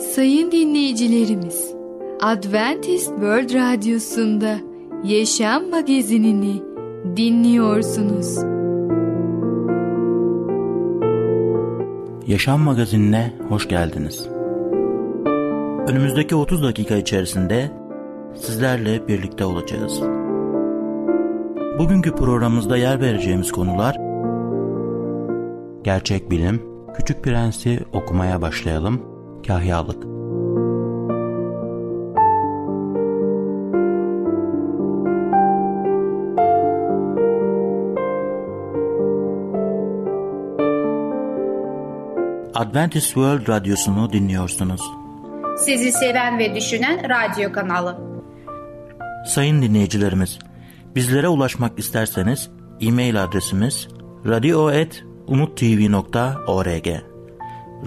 Sayın dinleyicilerimiz, Adventist World Radyosu'nda Yaşam Magazini'ni dinliyorsunuz. Yaşam Magazini'ne hoş geldiniz. Önümüzdeki 30 dakika içerisinde sizlerle birlikte olacağız. Bugünkü programımızda yer vereceğimiz konular: Gerçek Bilim, Küçük Prens'i okumaya başlayalım, Kahyalık. Adventist World Radyosu'nu dinliyorsunuz. Sizi seven ve düşünen radyo kanalı. Sayın dinleyicilerimiz, bizlere ulaşmak isterseniz e-mail adresimiz radio@umuttv.org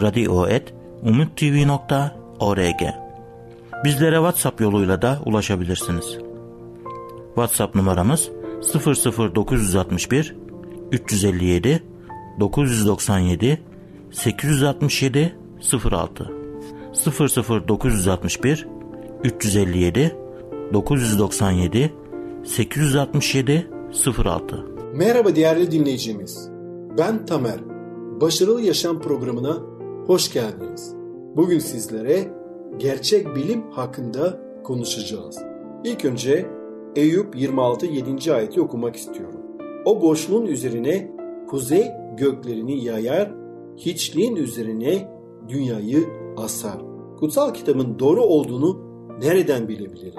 radio@umuttv.org. Bizlere WhatsApp yoluyla da ulaşabilirsiniz. WhatsApp numaramız 00961 357 997 867 06 00961 357 997 867 06. Merhaba değerli dinleyicimiz. Ben Tamer. Başarılı Yaşam programına hoş geldiniz. Bugün sizlere gerçek bilim hakkında konuşacağız. İlk önce Eyüp 26. 7. ayeti okumak istiyorum. O boşluğun üzerine kuzey göklerini yayar, hiçliğin üzerine dünyayı asar. Kutsal kitabın doğru olduğunu nereden bilebilirim?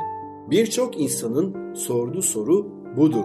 Birçok insanın sorduğu soru budur.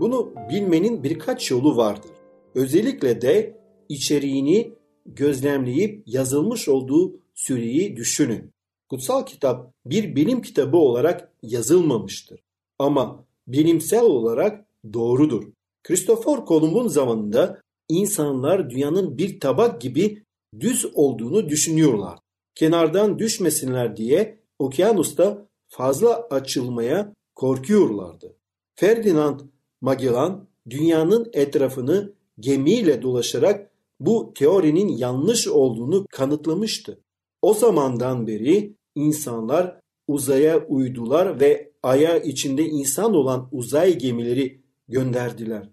Bunu bilmenin birkaç yolu vardır. Özellikle de içeriğini gözlemleyip yazılmış olduğu süreyi düşünün. Kutsal kitap bir bilim kitabı olarak yazılmamıştır. Ama bilimsel olarak doğrudur. Christopher Columbus'un zamanında insanlar dünyanın bir tabak gibi düz olduğunu düşünüyorlar. Kenardan düşmesinler diye okyanusta fazla açılmaya korkuyorlardı. Ferdinand Magellan dünyanın etrafını gemiyle dolaşarak bu teorinin yanlış olduğunu kanıtlamıştı. O zamandan beri insanlar uzaya uydular ve aya içinde insan olan uzay gemileri gönderdiler.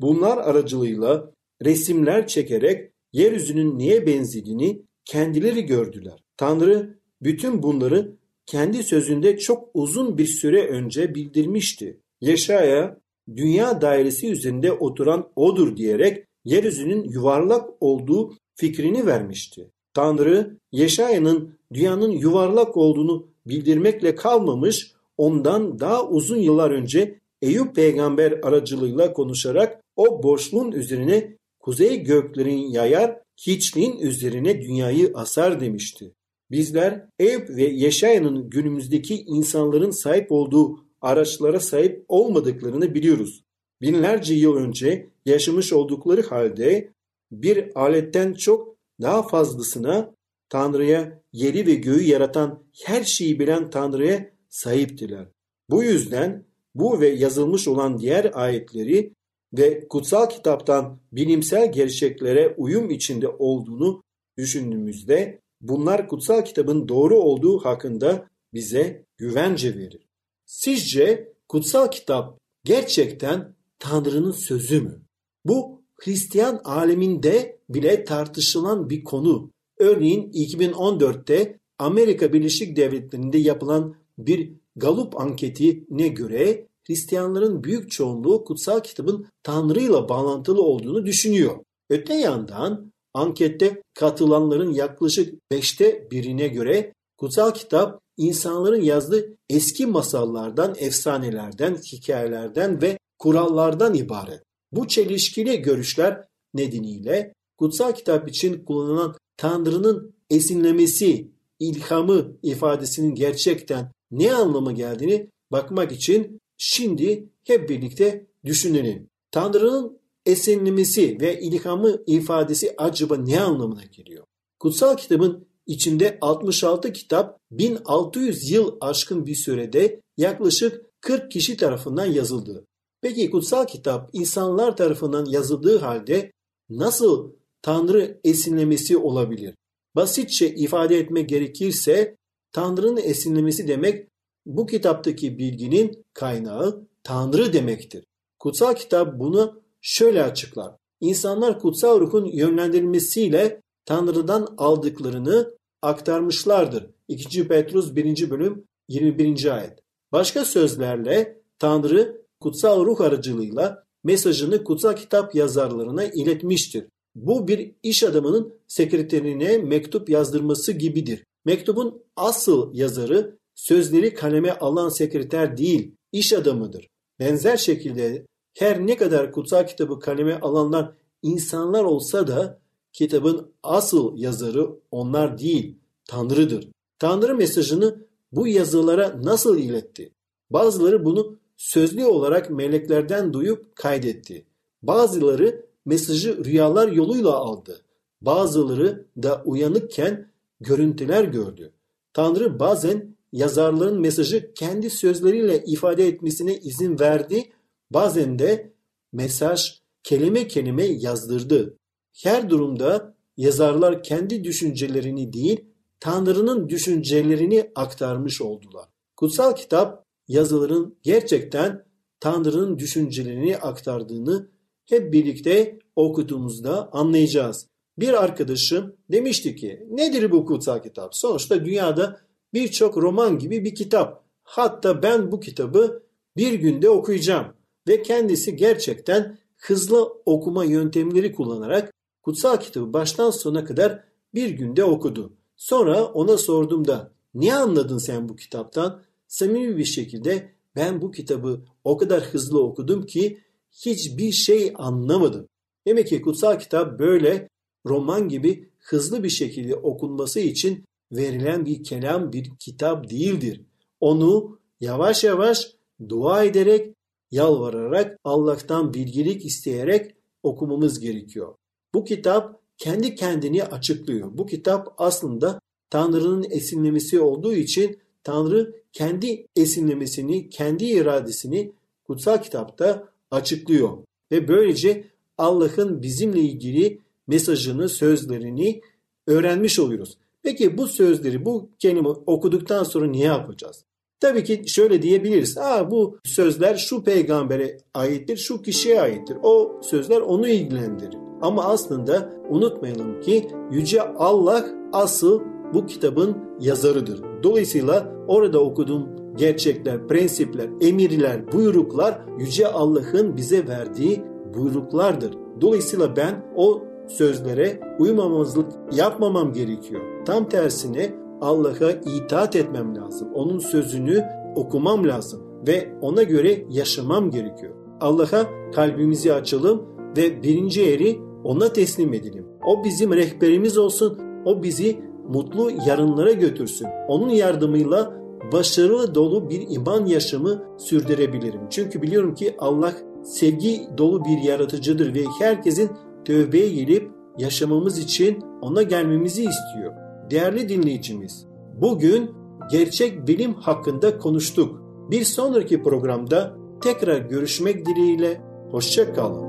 Bunlar aracılığıyla resimler çekerek yeryüzünün neye benzediğini kendileri gördüler. Tanrı bütün bunları kendi sözünde çok uzun bir süre önce bildirmişti. Yeşaya, dünya dairesi üzerinde oturan odur diyerek yeryüzünün yuvarlak olduğu fikrini vermişti. Tanrı, Yeşaya'nın dünyanın yuvarlak olduğunu bildirmekle kalmamış, ondan daha uzun yıllar önce Eyüp peygamber aracılığıyla konuşarak o boşluğun üzerine kuzey göklerini yayar, hiçliğin üzerine dünyayı asar demişti. Bizler Eyüp ve Yeşaya'nın günümüzdeki insanların sahip olduğu araçlara sahip olmadıklarını biliyoruz. Binlerce yıl önce yaşamış oldukları halde bir aletten çok daha fazlasına, Tanrı'ya, yeri ve göğü yaratan, her şeyi bilen Tanrı'ya sahiptiler. Bu yüzden bu ve yazılmış olan diğer ayetleri ve kutsal kitaptan bilimsel gerçeklere uyum içinde olduğunu düşündüğümüzde bunlar kutsal kitabın doğru olduğu hakkında bize güvence verir. Sizce kutsal kitap gerçekten Tanrı'nın sözü mü? Bu Hristiyan aleminde bile tartışılan bir konu. Örneğin 2014'te Amerika Birleşik Devletleri'nde yapılan bir Gallup anketine göre Hristiyanların büyük çoğunluğu kutsal kitabın Tanrı'yla bağlantılı olduğunu düşünüyor. Öte yandan ankette katılanların yaklaşık 1/5'ine göre kutsal kitap insanların yazdığı eski masallardan, efsanelerden, hikayelerden ve kurallardan ibaret. Bu çelişkili görüşler nedeniyle kutsal kitap için kullanılan Tanrı'nın esinlemesi, ilhamı ifadesinin gerçekten ne anlama geldiğini bakmak için şimdi hep birlikte düşünelim. Tanrı'nın esinlemesi ve ilhamı ifadesi acaba ne anlamına geliyor? Kutsal kitabın içinde 66 kitap 1600 yıl aşkın bir sürede yaklaşık 40 kişi tarafından yazıldı. Peki kutsal kitap insanlar tarafından yazıldığı halde nasıl Tanrı esinlemesi olabilir? Basitçe ifade etmek gerekirse Tanrı'nın esinlemesi demek bu kitaptaki bilginin kaynağı Tanrı demektir. Kutsal kitap bunu şöyle açıklar. İnsanlar kutsal ruhun yönlendirilmesiyle Tanrı'dan aldıklarını aktarmışlardır. 2. Petrus 1. bölüm 21. ayet. Başka sözlerle Tanrı kutsal ruh aracılığıyla mesajını kutsal kitap yazarlarına iletmiştir. Bu bir iş adamının sekreterine mektup yazdırması gibidir. Mektubun asıl yazarı sözleri kaleme alan sekreter değil, iş adamıdır. Benzer şekilde her ne kadar kutsal kitabı kaleme alanlar insanlar olsa da kitabın asıl yazarı onlar değil, Tanrı'dır. Tanrı mesajını bu yazılara nasıl iletti? Bazıları bunu sözlü olarak meleklerden duyup kaydetti. Bazıları mesajı rüyalar yoluyla aldı. Bazıları da uyanıkken görüntüler gördü. Tanrı bazen yazarların mesajı kendi sözleriyle ifade etmesine izin verdi, bazen de mesaj kelime kelime yazdırdı. Her durumda yazarlar kendi düşüncelerini değil, Tanrı'nın düşüncelerini aktarmış oldular. Kutsal kitap yazıların gerçekten Tanrı'nın düşüncelerini aktardığını hep birlikte okuduğumuzda anlayacağız. Bir arkadaşım demişti ki, nedir bu kutsal kitap? Sonuçta dünyada birçok roman gibi bir kitap. Hatta ben bu kitabı bir günde okuyacağım. Ve kendisi gerçekten hızlı okuma yöntemleri kullanarak kutsal kitabı baştan sona kadar bir günde okudu. Sonra ona sorduğumda, ne anladın sen bu kitaptan? Samimi bir şekilde ben bu kitabı o kadar hızlı okudum ki hiçbir şey anlamadım. Demek ki kutsal kitap böyle roman gibi hızlı bir şekilde okunması için verilen bir kelam, bir kitap değildir. Onu yavaş yavaş dua ederek, yalvararak, Allah'tan bilgelik isteyerek okumamız gerekiyor. Bu kitap kendi kendini açıklıyor. Bu kitap aslında Tanrı'nın esinlemesi olduğu için Tanrı kendi esinlemesini, kendi iradesini kutsal kitapta açıklıyor. Ve böylece Allah'ın bizimle ilgili mesajını, sözlerini öğrenmiş oluyoruz. Peki bu sözleri, bu kelime okuduktan sonra ne yapacağız? Tabii ki şöyle diyebiliriz. Bu sözler şu peygambere aittir, şu kişiye aittir. O sözler onu ilgilendirir. Ama aslında unutmayalım ki Yüce Allah asıl bu kitabın yazarıdır. Dolayısıyla orada okuduğum gerçekler, prensipler, emirler, buyruklar Yüce Allah'ın bize verdiği buyruklardır. Dolayısıyla ben o sözlere uymamazlık yapmamam gerekiyor. Tam tersine Allah'a itaat etmem lazım. Onun sözünü okumam lazım ve ona göre yaşamam gerekiyor. Allah'a kalbimizi açalım ve birinci eri ona teslim edelim. O bizim rehberimiz olsun. O bizi mutlu yarınlara götürsün. Onun yardımıyla başarılı dolu bir iman yaşamı sürdürebilirim. Çünkü biliyorum ki Allah sevgi dolu bir yaratıcıdır ve herkesin tövbeye gelip yaşamamız için ona gelmemizi istiyor. Değerli dinleyicimiz, bugün gerçek bilim hakkında konuştuk. Bir sonraki programda tekrar görüşmek dileğiyle, hoşça kalın.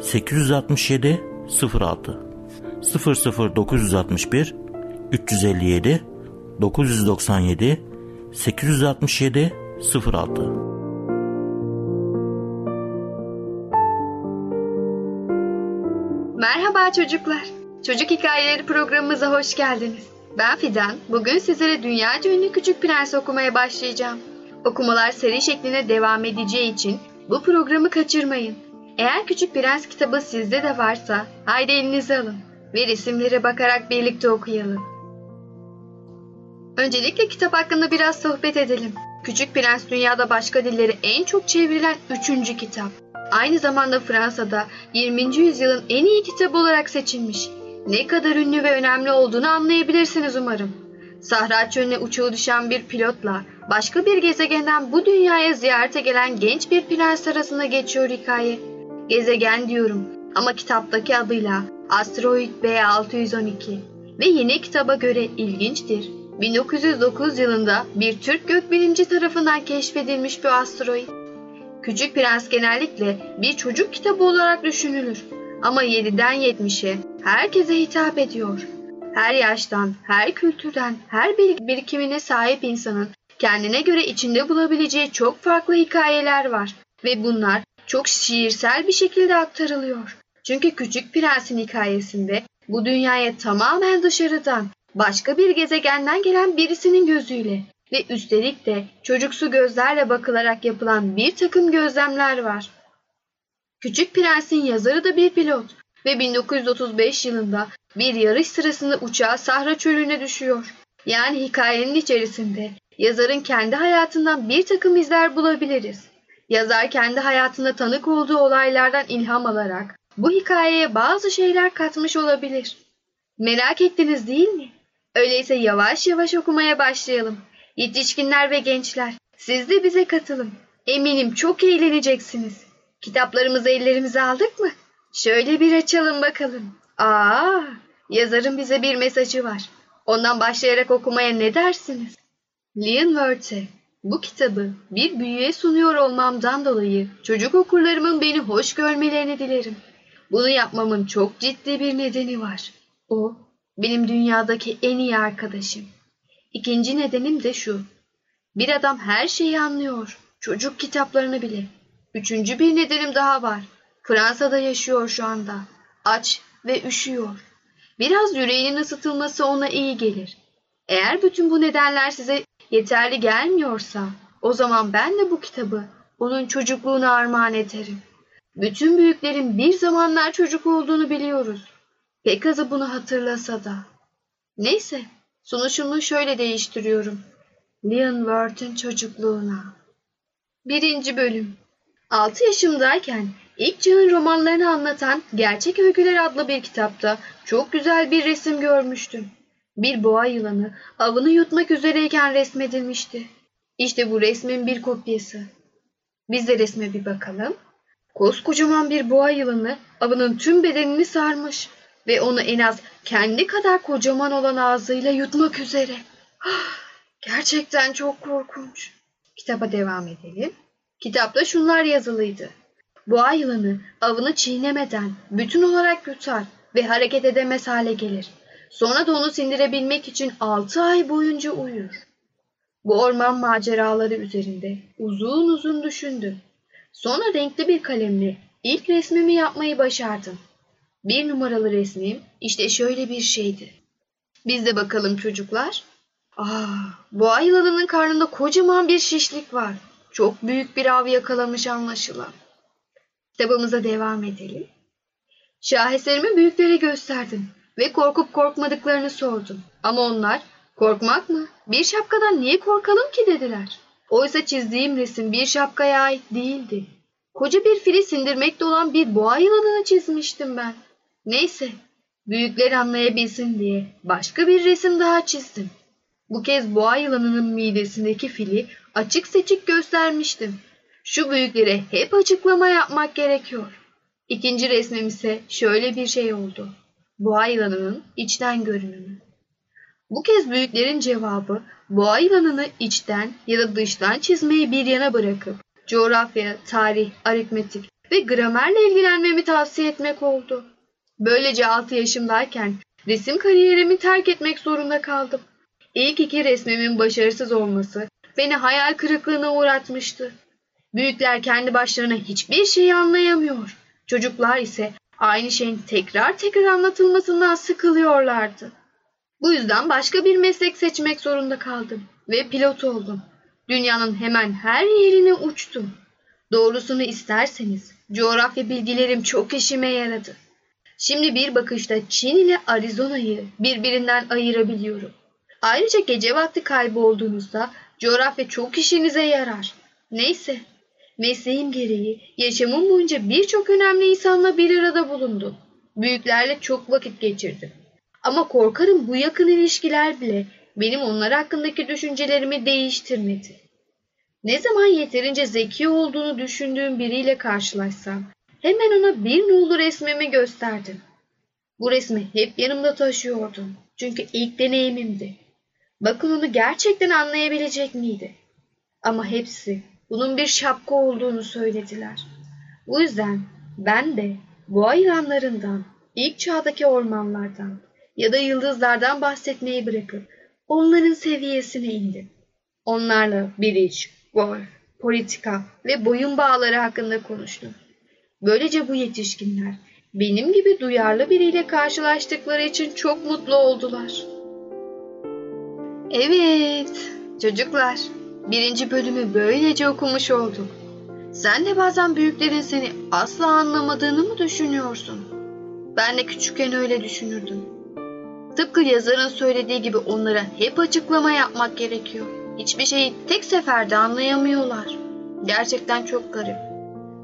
867 06 00961 357 997 867 06. Merhaba çocuklar. Çocuk Hikayeleri programımıza hoş geldiniz. Ben Fidan. Bugün sizlere dünyaca ünlü Küçük Prens okumaya başlayacağım. Okumalar seri şeklinde devam edeceği için bu programı kaçırmayın. Eğer Küçük Prens kitabı sizde de varsa haydi elinize alın ve resimlere bakarak birlikte okuyalım. Öncelikle kitap hakkında biraz sohbet edelim. Küçük Prens dünyada başka dilleri en çok çevrilen 3. kitap. Aynı zamanda Fransa'da 20. yüzyılın en iyi kitabı olarak seçilmiş. Ne kadar ünlü ve önemli olduğunu anlayabilirsiniz umarım. Sahra Çölü'ne uçağı düşen bir pilotla başka bir gezegenden bu dünyaya ziyarete gelen genç bir prens arasında geçiyor hikaye. Gezegen diyorum ama kitaptaki adıyla Asteroid B612 ve yeni kitaba göre ilginçtir. 1909 yılında bir Türk gökbilimci tarafından keşfedilmiş bir asteroid. Küçük Prens genellikle bir çocuk kitabı olarak düşünülür ama 7'den 70'e herkese hitap ediyor. Her yaştan, her kültürden, her bilgi birikimine sahip insanın kendine göre içinde bulabileceği çok farklı hikayeler var ve bunlar çok şiirsel bir şekilde aktarılıyor. Çünkü Küçük Prens'in hikayesinde bu dünyaya tamamen dışarıdan, başka bir gezegenden gelen birisinin gözüyle ve üstelik de çocuksu gözlerle bakılarak yapılan bir takım gözlemler var. Küçük Prens'in yazarı da bir pilot ve 1935 yılında bir yarış sırasında uçağı Sahra Çölü'ne düşüyor. Yani hikayenin içerisinde yazarın kendi hayatından bir takım izler bulabiliriz. Yazar kendi hayatında tanık olduğu olaylardan ilham alarak bu hikayeye bazı şeyler katmış olabilir. Merak ettiniz değil mi? Öyleyse yavaş yavaş okumaya başlayalım. Yetişkinler ve gençler, siz de bize katılın. Eminim çok eğleneceksiniz. Kitaplarımızı ellerimize aldık mı? Şöyle bir açalım bakalım. Yazarın bize bir mesajı var. Ondan başlayarak okumaya ne dersiniz? Léon Werth'e bu kitabı bir büyüğe sunuyor olmamdan dolayı çocuk okurlarımın beni hoş görmelerini dilerim. Bunu yapmamın çok ciddi bir nedeni var. O, benim dünyadaki en iyi arkadaşım. İkinci nedenim de şu. Bir adam her şeyi anlıyor. Çocuk kitaplarını bile. Üçüncü bir nedenim daha var. Fransa'da yaşıyor şu anda. Aç ve üşüyor. Biraz yüreğinin ısıtılması ona iyi gelir. Eğer bütün bu nedenler size yeterli gelmiyorsa, o zaman ben de bu kitabı onun çocukluğuna armağan ederim. Bütün büyüklerin bir zamanlar çocuk olduğunu biliyoruz. Pek azı bunu hatırlasa da. Neyse, sunuşumu şöyle değiştiriyorum. Léon Werth'in çocukluğuna. 1. Bölüm. 6 yaşımdayken ilk çağın romanlarını anlatan Gerçek Öyküler adlı bir kitapta çok güzel bir resim görmüştüm. Bir boğa yılanı avını yutmak üzereyken resmedilmişti. İşte bu resmin bir kopyası. Biz de resme bir bakalım. Koskocaman bir boğa yılanı avının tüm bedenini sarmış ve onu en az kendi kadar kocaman olan ağzıyla yutmak üzere. Gerçekten çok korkunç. Kitaba devam edelim. Kitapta şunlar yazılıydı. Boğa yılanı avını çiğnemeden bütün olarak yutar ve hareket edemez hale gelir. Sonra da onu sindirebilmek için 6 ay boyunca uyur. Bu orman maceraları üzerinde uzun uzun düşündüm. Sonra renkli bir kalemle ilk resmimi yapmayı başardım. 1 numaralı resmim işte şöyle bir şeydi. Biz de bakalım çocuklar. Boğa yılanının karnında kocaman bir şişlik var. Çok büyük bir av yakalamış anlaşılan. Kitabımıza devam edelim. Şaheserimi büyüklere gösterdim ve korkup korkmadıklarını sordum. Ama onlar korkmak mı? Bir şapkadan niye korkalım ki dediler. Oysa çizdiğim resim bir şapkaya ait değildi. Koca bir fili sindirmekte olan bir boğa yılanını çizmiştim ben. Neyse, büyükler anlayabilsin diye başka bir resim daha çizdim. Bu kez boğa yılanının midesindeki fili açık seçik göstermiştim. Şu büyüklere hep açıklama yapmak gerekiyor. 2. resmim ise şöyle bir şey oldu. Boğa yılanının içten görünümü. Bu kez büyüklerin cevabı boğa yılanını içten ya da dıştan çizmeyi bir yana bırakıp coğrafya, tarih, aritmetik ve gramerle ilgilenmemi tavsiye etmek oldu. Böylece 6 yaşımdayken resim kariyerimi terk etmek zorunda kaldım. İlk 2 resmimin başarısız olması beni hayal kırıklığına uğratmıştı. Büyükler kendi başlarına hiçbir şeyi anlayamıyor. Çocuklar ise aynı şeyin tekrar tekrar anlatılmasından sıkılıyorlardı. Bu yüzden başka bir meslek seçmek zorunda kaldım ve pilot oldum. Dünyanın hemen her yerine uçtum. Doğrusunu isterseniz coğrafya bilgilerim çok işime yaradı. Şimdi bir bakışta Çin ile Arizona'yı birbirinden ayırabiliyorum. Ayrıca gece vakti kaybolduğunuzda coğrafya çok işinize yarar. Neyse, Mesleğim gereği yaşamım boyunca birçok önemli insanla bir arada bulundum. Büyüklerle çok vakit geçirdim. Ama korkarım bu yakın ilişkiler bile benim onlar hakkındaki düşüncelerimi değiştirmedi. Ne zaman yeterince zeki olduğunu düşündüğüm biriyle karşılaşsam hemen ona bir nolu resmimi gösterdim. Bu resmi hep yanımda taşıyordum. Çünkü ilk deneyimimdi. Bakın onu gerçekten anlayabilecek miydi? Ama hepsi bunun bir şapka olduğunu söylediler. Bu yüzden ben de bu hayranlarından, ilk çağdaki ormanlardan ya da yıldızlardan bahsetmeyi bırakıp onların seviyesine indim. Onlarla bilinç, gol, politika ve boyun bağları hakkında konuştum. Böylece bu yetişkinler benim gibi duyarlı biriyle karşılaştıkları için çok mutlu oldular. Evet, çocuklar, 1. bölümü böylece okumuş olduk. Sen de bazen büyüklerin seni asla anlamadığını mı düşünüyorsun? Ben de küçükken öyle düşünürdüm. Tıpkı yazarın söylediği gibi onlara hep açıklama yapmak gerekiyor. Hiçbir şeyi tek seferde anlayamıyorlar. Gerçekten çok garip.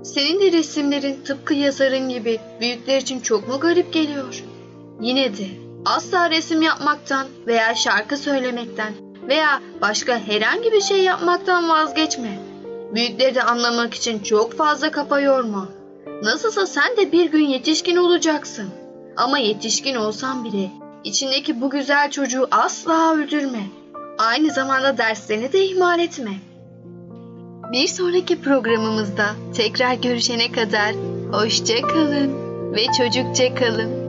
Senin de resimlerin tıpkı yazarın gibi büyükler için çok mu garip geliyor? Yine de asla resim yapmaktan veya şarkı söylemekten veya başka herhangi bir şey yapmaktan vazgeçme. Büyükleri de anlamak için çok fazla kafa yorma. Nasılsa sen de bir gün yetişkin olacaksın. Ama yetişkin olsan bile içindeki bu güzel çocuğu asla öldürme. Aynı zamanda derslerini de ihmal etme. Bir sonraki programımızda tekrar görüşene kadar hoşça kalın ve çocukça kalın.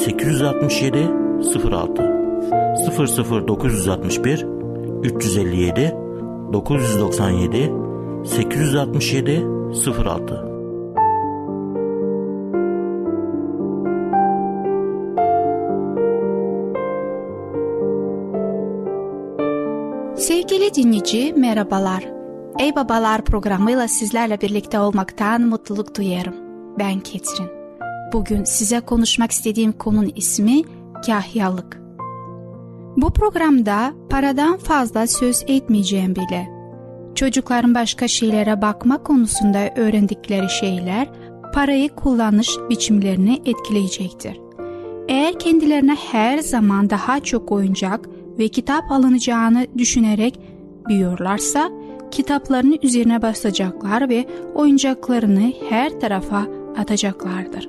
867 06 00961 357 997 867 06. Sevgili dinleyici, merhabalar. Ey Babalar programıyla sizlerle birlikte olmaktan mutluluk duyarım. Ben Ketrin. Bugün size konuşmak istediğim konunun ismi kahyalık. Bu programda paradan fazla söz etmeyeceğim bile. Çocukların başka şeylere bakma konusunda öğrendikleri şeyler parayı kullanış biçimlerini etkileyecektir. Eğer kendilerine her zaman daha çok oyuncak ve kitap alınacağını düşünerek büyüyorlarsa kitaplarının üzerine basacaklar ve oyuncaklarını her tarafa atacaklardır.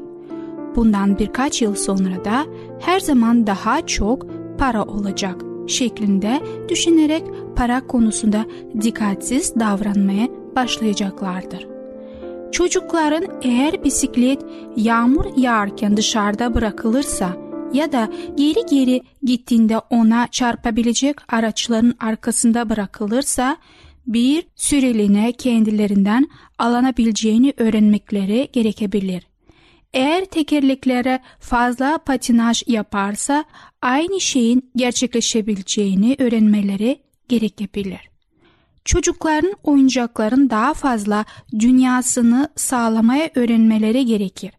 Bundan birkaç yıl sonra da her zaman daha çok para olacak şeklinde düşünerek para konusunda dikkatsiz davranmaya başlayacaklardır. Çocukların eğer bisiklet yağmur yağarken dışarıda bırakılırsa ya da geri gittiğinde ona çarpabilecek araçların arkasında bırakılırsa bir süreliğine kendilerinden alınabileceğini öğrenmekleri gerekebilir. Eğer tekerleklere fazla patinaj yaparsa aynı şeyin gerçekleşebileceğini öğrenmeleri gerekebilir. Çocukların oyuncakların daha fazla dünyasını sağlamaya öğrenmeleri gerekir.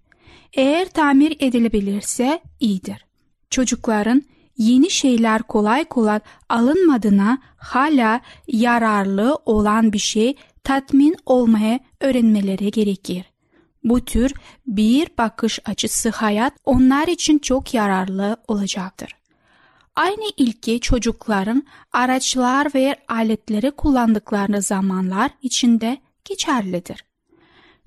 Eğer tamir edilebilirse iyidir. Çocukların yeni şeyler kolay kolay alınmadığına hala yararlı olan bir şey tatmin olmaya öğrenmeleri gerekir. Bu tür bir bakış açısı hayat onlar için çok yararlı olacaktır. Aynı ilki çocukların araçlar ve aletleri kullandıkları zamanlar içinde geçerlidir.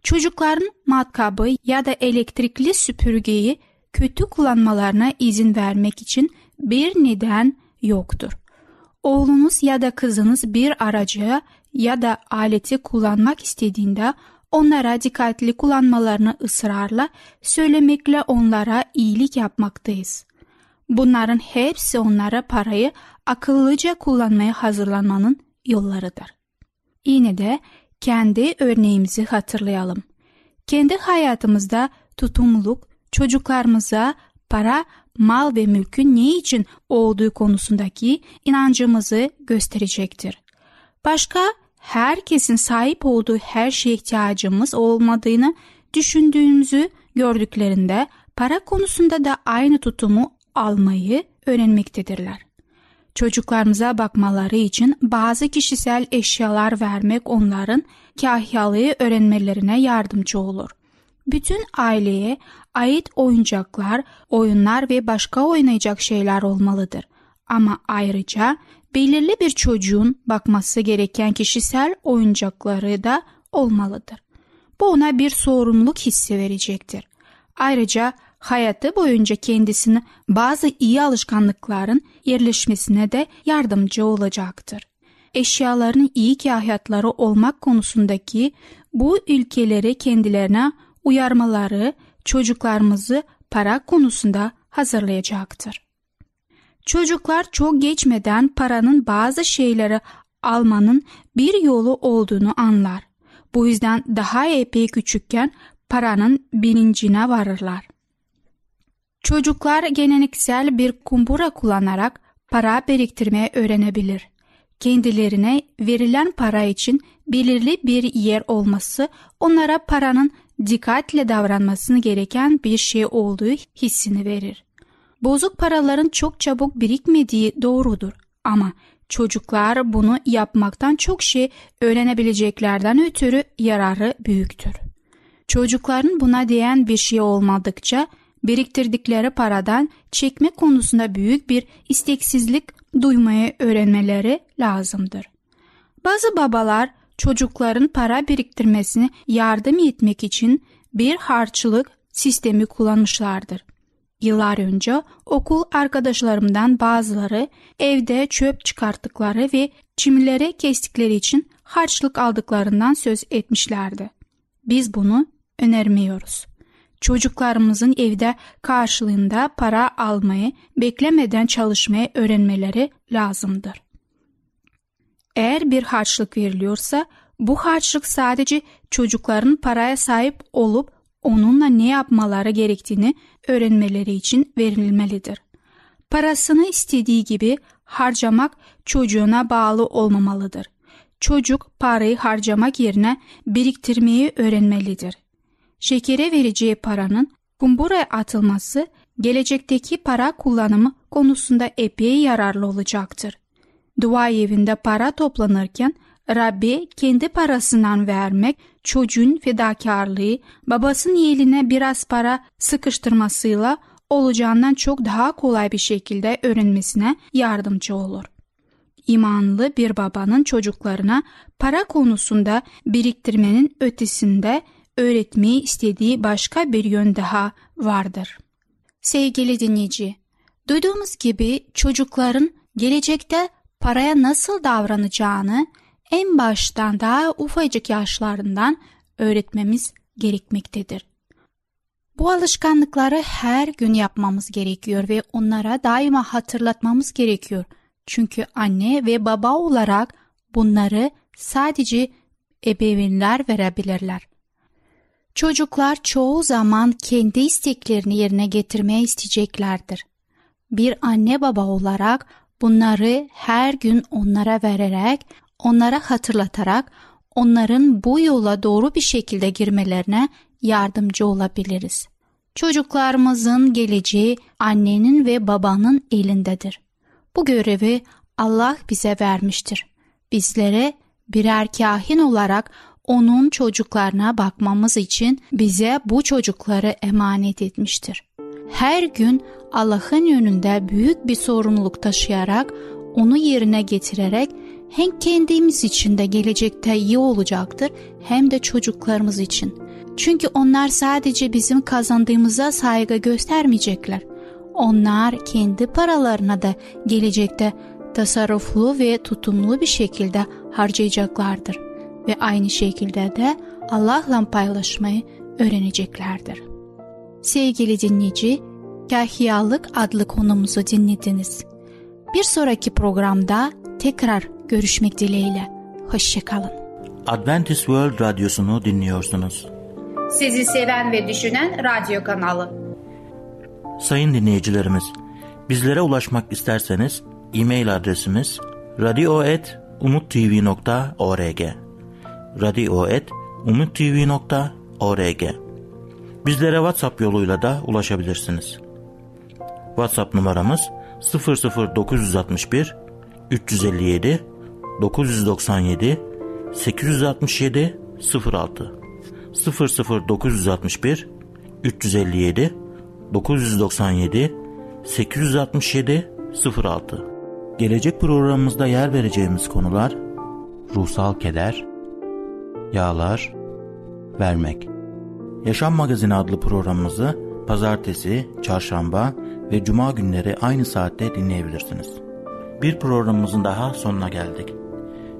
Çocukların matkabı ya da elektrikli süpürgeyi kötü kullanmalarına izin vermek için bir neden yoktur. Oğlunuz ya da kızınız bir aracı ya da aleti kullanmak istediğinde onlara dikkatli kullanmalarını ısrarla söylemekle onlara iyilik yapmaktayız. Bunların hepsi onlara parayı akıllıca kullanmaya hazırlanmanın yollarıdır. Yine de kendi örneğimizi hatırlayalım. Kendi hayatımızda tutumluluk, çocuklarımıza para, mal ve mülkün ne için olduğu konusundaki inancımızı gösterecektir. Başka herkesin sahip olduğu her şeye ihtiyacımız olmadığını düşündüğümüzü gördüklerinde para konusunda da aynı tutumu almayı öğrenmektedirler. Çocuklarımıza bakmaları için bazı kişisel eşyalar vermek onların kahyalığı öğrenmelerine yardımcı olur. Bütün aileye ait oyuncaklar, oyunlar ve başka oynayacak şeyler olmalıdır. Ama ayrıca belirli bir çocuğun bakması gereken kişisel oyuncakları da olmalıdır. Bu ona bir sorumluluk hissi verecektir. Ayrıca hayatı boyunca kendisini bazı iyi alışkanlıkların yerleşmesine de yardımcı olacaktır. Eşyaların iyi kahyatları olmak konusundaki bu ülkeleri kendilerine uyarmaları çocuklarımızı para konusunda hazırlayacaktır. Çocuklar çok geçmeden paranın bazı şeyleri almanın bir yolu olduğunu anlar. Bu yüzden daha epey küçükken paranın bilincine varırlar. Çocuklar geleneksel bir kumbura kullanarak para biriktirmeyi öğrenebilir. Kendilerine verilen para için belirli bir yer olması onlara paranın dikkatle davranmasını gereken bir şey olduğu hissini verir. Bozuk paraların çok çabuk birikmediği doğrudur ama çocuklar bunu yapmaktan çok şey öğrenebileceklerden ötürü yararı büyüktür. Çocukların buna değen bir şey olmadıkça biriktirdikleri paradan çekme konusunda büyük bir isteksizlik duymayı öğrenmeleri lazımdır. Bazı babalar çocukların para biriktirmesine yardım etmek için bir harçlık sistemi kullanmışlardır. Yıllar önce okul arkadaşlarımdan bazıları evde çöp çıkarttıkları ve çimleri kestikleri için harçlık aldıklarından söz etmişlerdi. Biz bunu önermiyoruz. Çocuklarımızın evde karşılığında para almayı beklemeden çalışmayı öğrenmeleri lazımdır. Eğer bir harçlık veriliyorsa bu harçlık sadece çocukların paraya sahip olup onunla ne yapmaları gerektiğini öğrenmeleri için verilmelidir. Parasını istediği gibi harcamak çocuğuna bağlı olmamalıdır. Çocuk parayı harcamak yerine biriktirmeyi öğrenmelidir. Şekere vereceği paranın kumburaya atılması gelecekteki para kullanımı konusunda epey yararlı olacaktır. Dua evinde para toplanırken Rabbi kendi parasından vermek çocuğun fedakarlığı babasının eline biraz para sıkıştırmasıyla olacağından çok daha kolay bir şekilde öğrenmesine yardımcı olur. İmanlı bir babanın çocuklarına para konusunda biriktirmenin ötesinde öğretmeyi istediği başka bir yön daha vardır. Sevgili dinleyici, duyduğumuz gibi çocukların gelecekte paraya nasıl davranacağını en baştan daha ufacık yaşlarından öğretmemiz gerekmektedir. Bu alışkanlıkları her gün yapmamız gerekiyor ve onlara daima hatırlatmamız gerekiyor. Çünkü anne ve baba olarak bunları sadece ebeveynler verebilirler. Çocuklar çoğu zaman kendi isteklerini yerine getirmeye isteyeceklerdir. Bir anne baba olarak bunları her gün onlara vererek, onlara hatırlatarak onların bu yola doğru bir şekilde girmelerine yardımcı olabiliriz. Çocuklarımızın geleceği annenin ve babanın elindedir. Bu görevi Allah bize vermiştir. Bizlere birer kahin olarak onun çocuklarına bakmamız için bize bu çocukları emanet etmiştir. Her gün Allah'ın yönünde büyük bir sorumluluk taşıyarak, onu yerine getirerek hem kendimiz için de gelecekte iyi olacaktır hem de çocuklarımız için. Çünkü onlar sadece bizim kazandığımıza saygı göstermeyecekler. Onlar kendi paralarına da gelecekte tasarruflu ve tutumlu bir şekilde harcayacaklardır. Ve aynı şekilde de Allah'la paylaşmayı öğreneceklerdir. Sevgili dinleyici, Kahyalık adlı konumuzu dinlediniz. Bir sonraki programda tekrar görüşmek dileğiyle. Hoşçakalın. Adventist World Radyosu'nu dinliyorsunuz. Sizi seven ve düşünen radyo kanalı. Sayın dinleyicilerimiz, bizlere ulaşmak isterseniz e-mail adresimiz radio@umuttv.org radio@umuttv.org. Bizlere WhatsApp yoluyla da ulaşabilirsiniz. WhatsApp numaramız 00961 357 997 867 06 00961 357 997 867 06. Gelecek programımızda yer vereceğimiz konular: ruhsal keder, yağlar, vermek. Yaşam Magazini adlı programımızı pazartesi, çarşamba ve cuma günleri aynı saatte dinleyebilirsiniz. Bir programımızın daha sonuna geldik.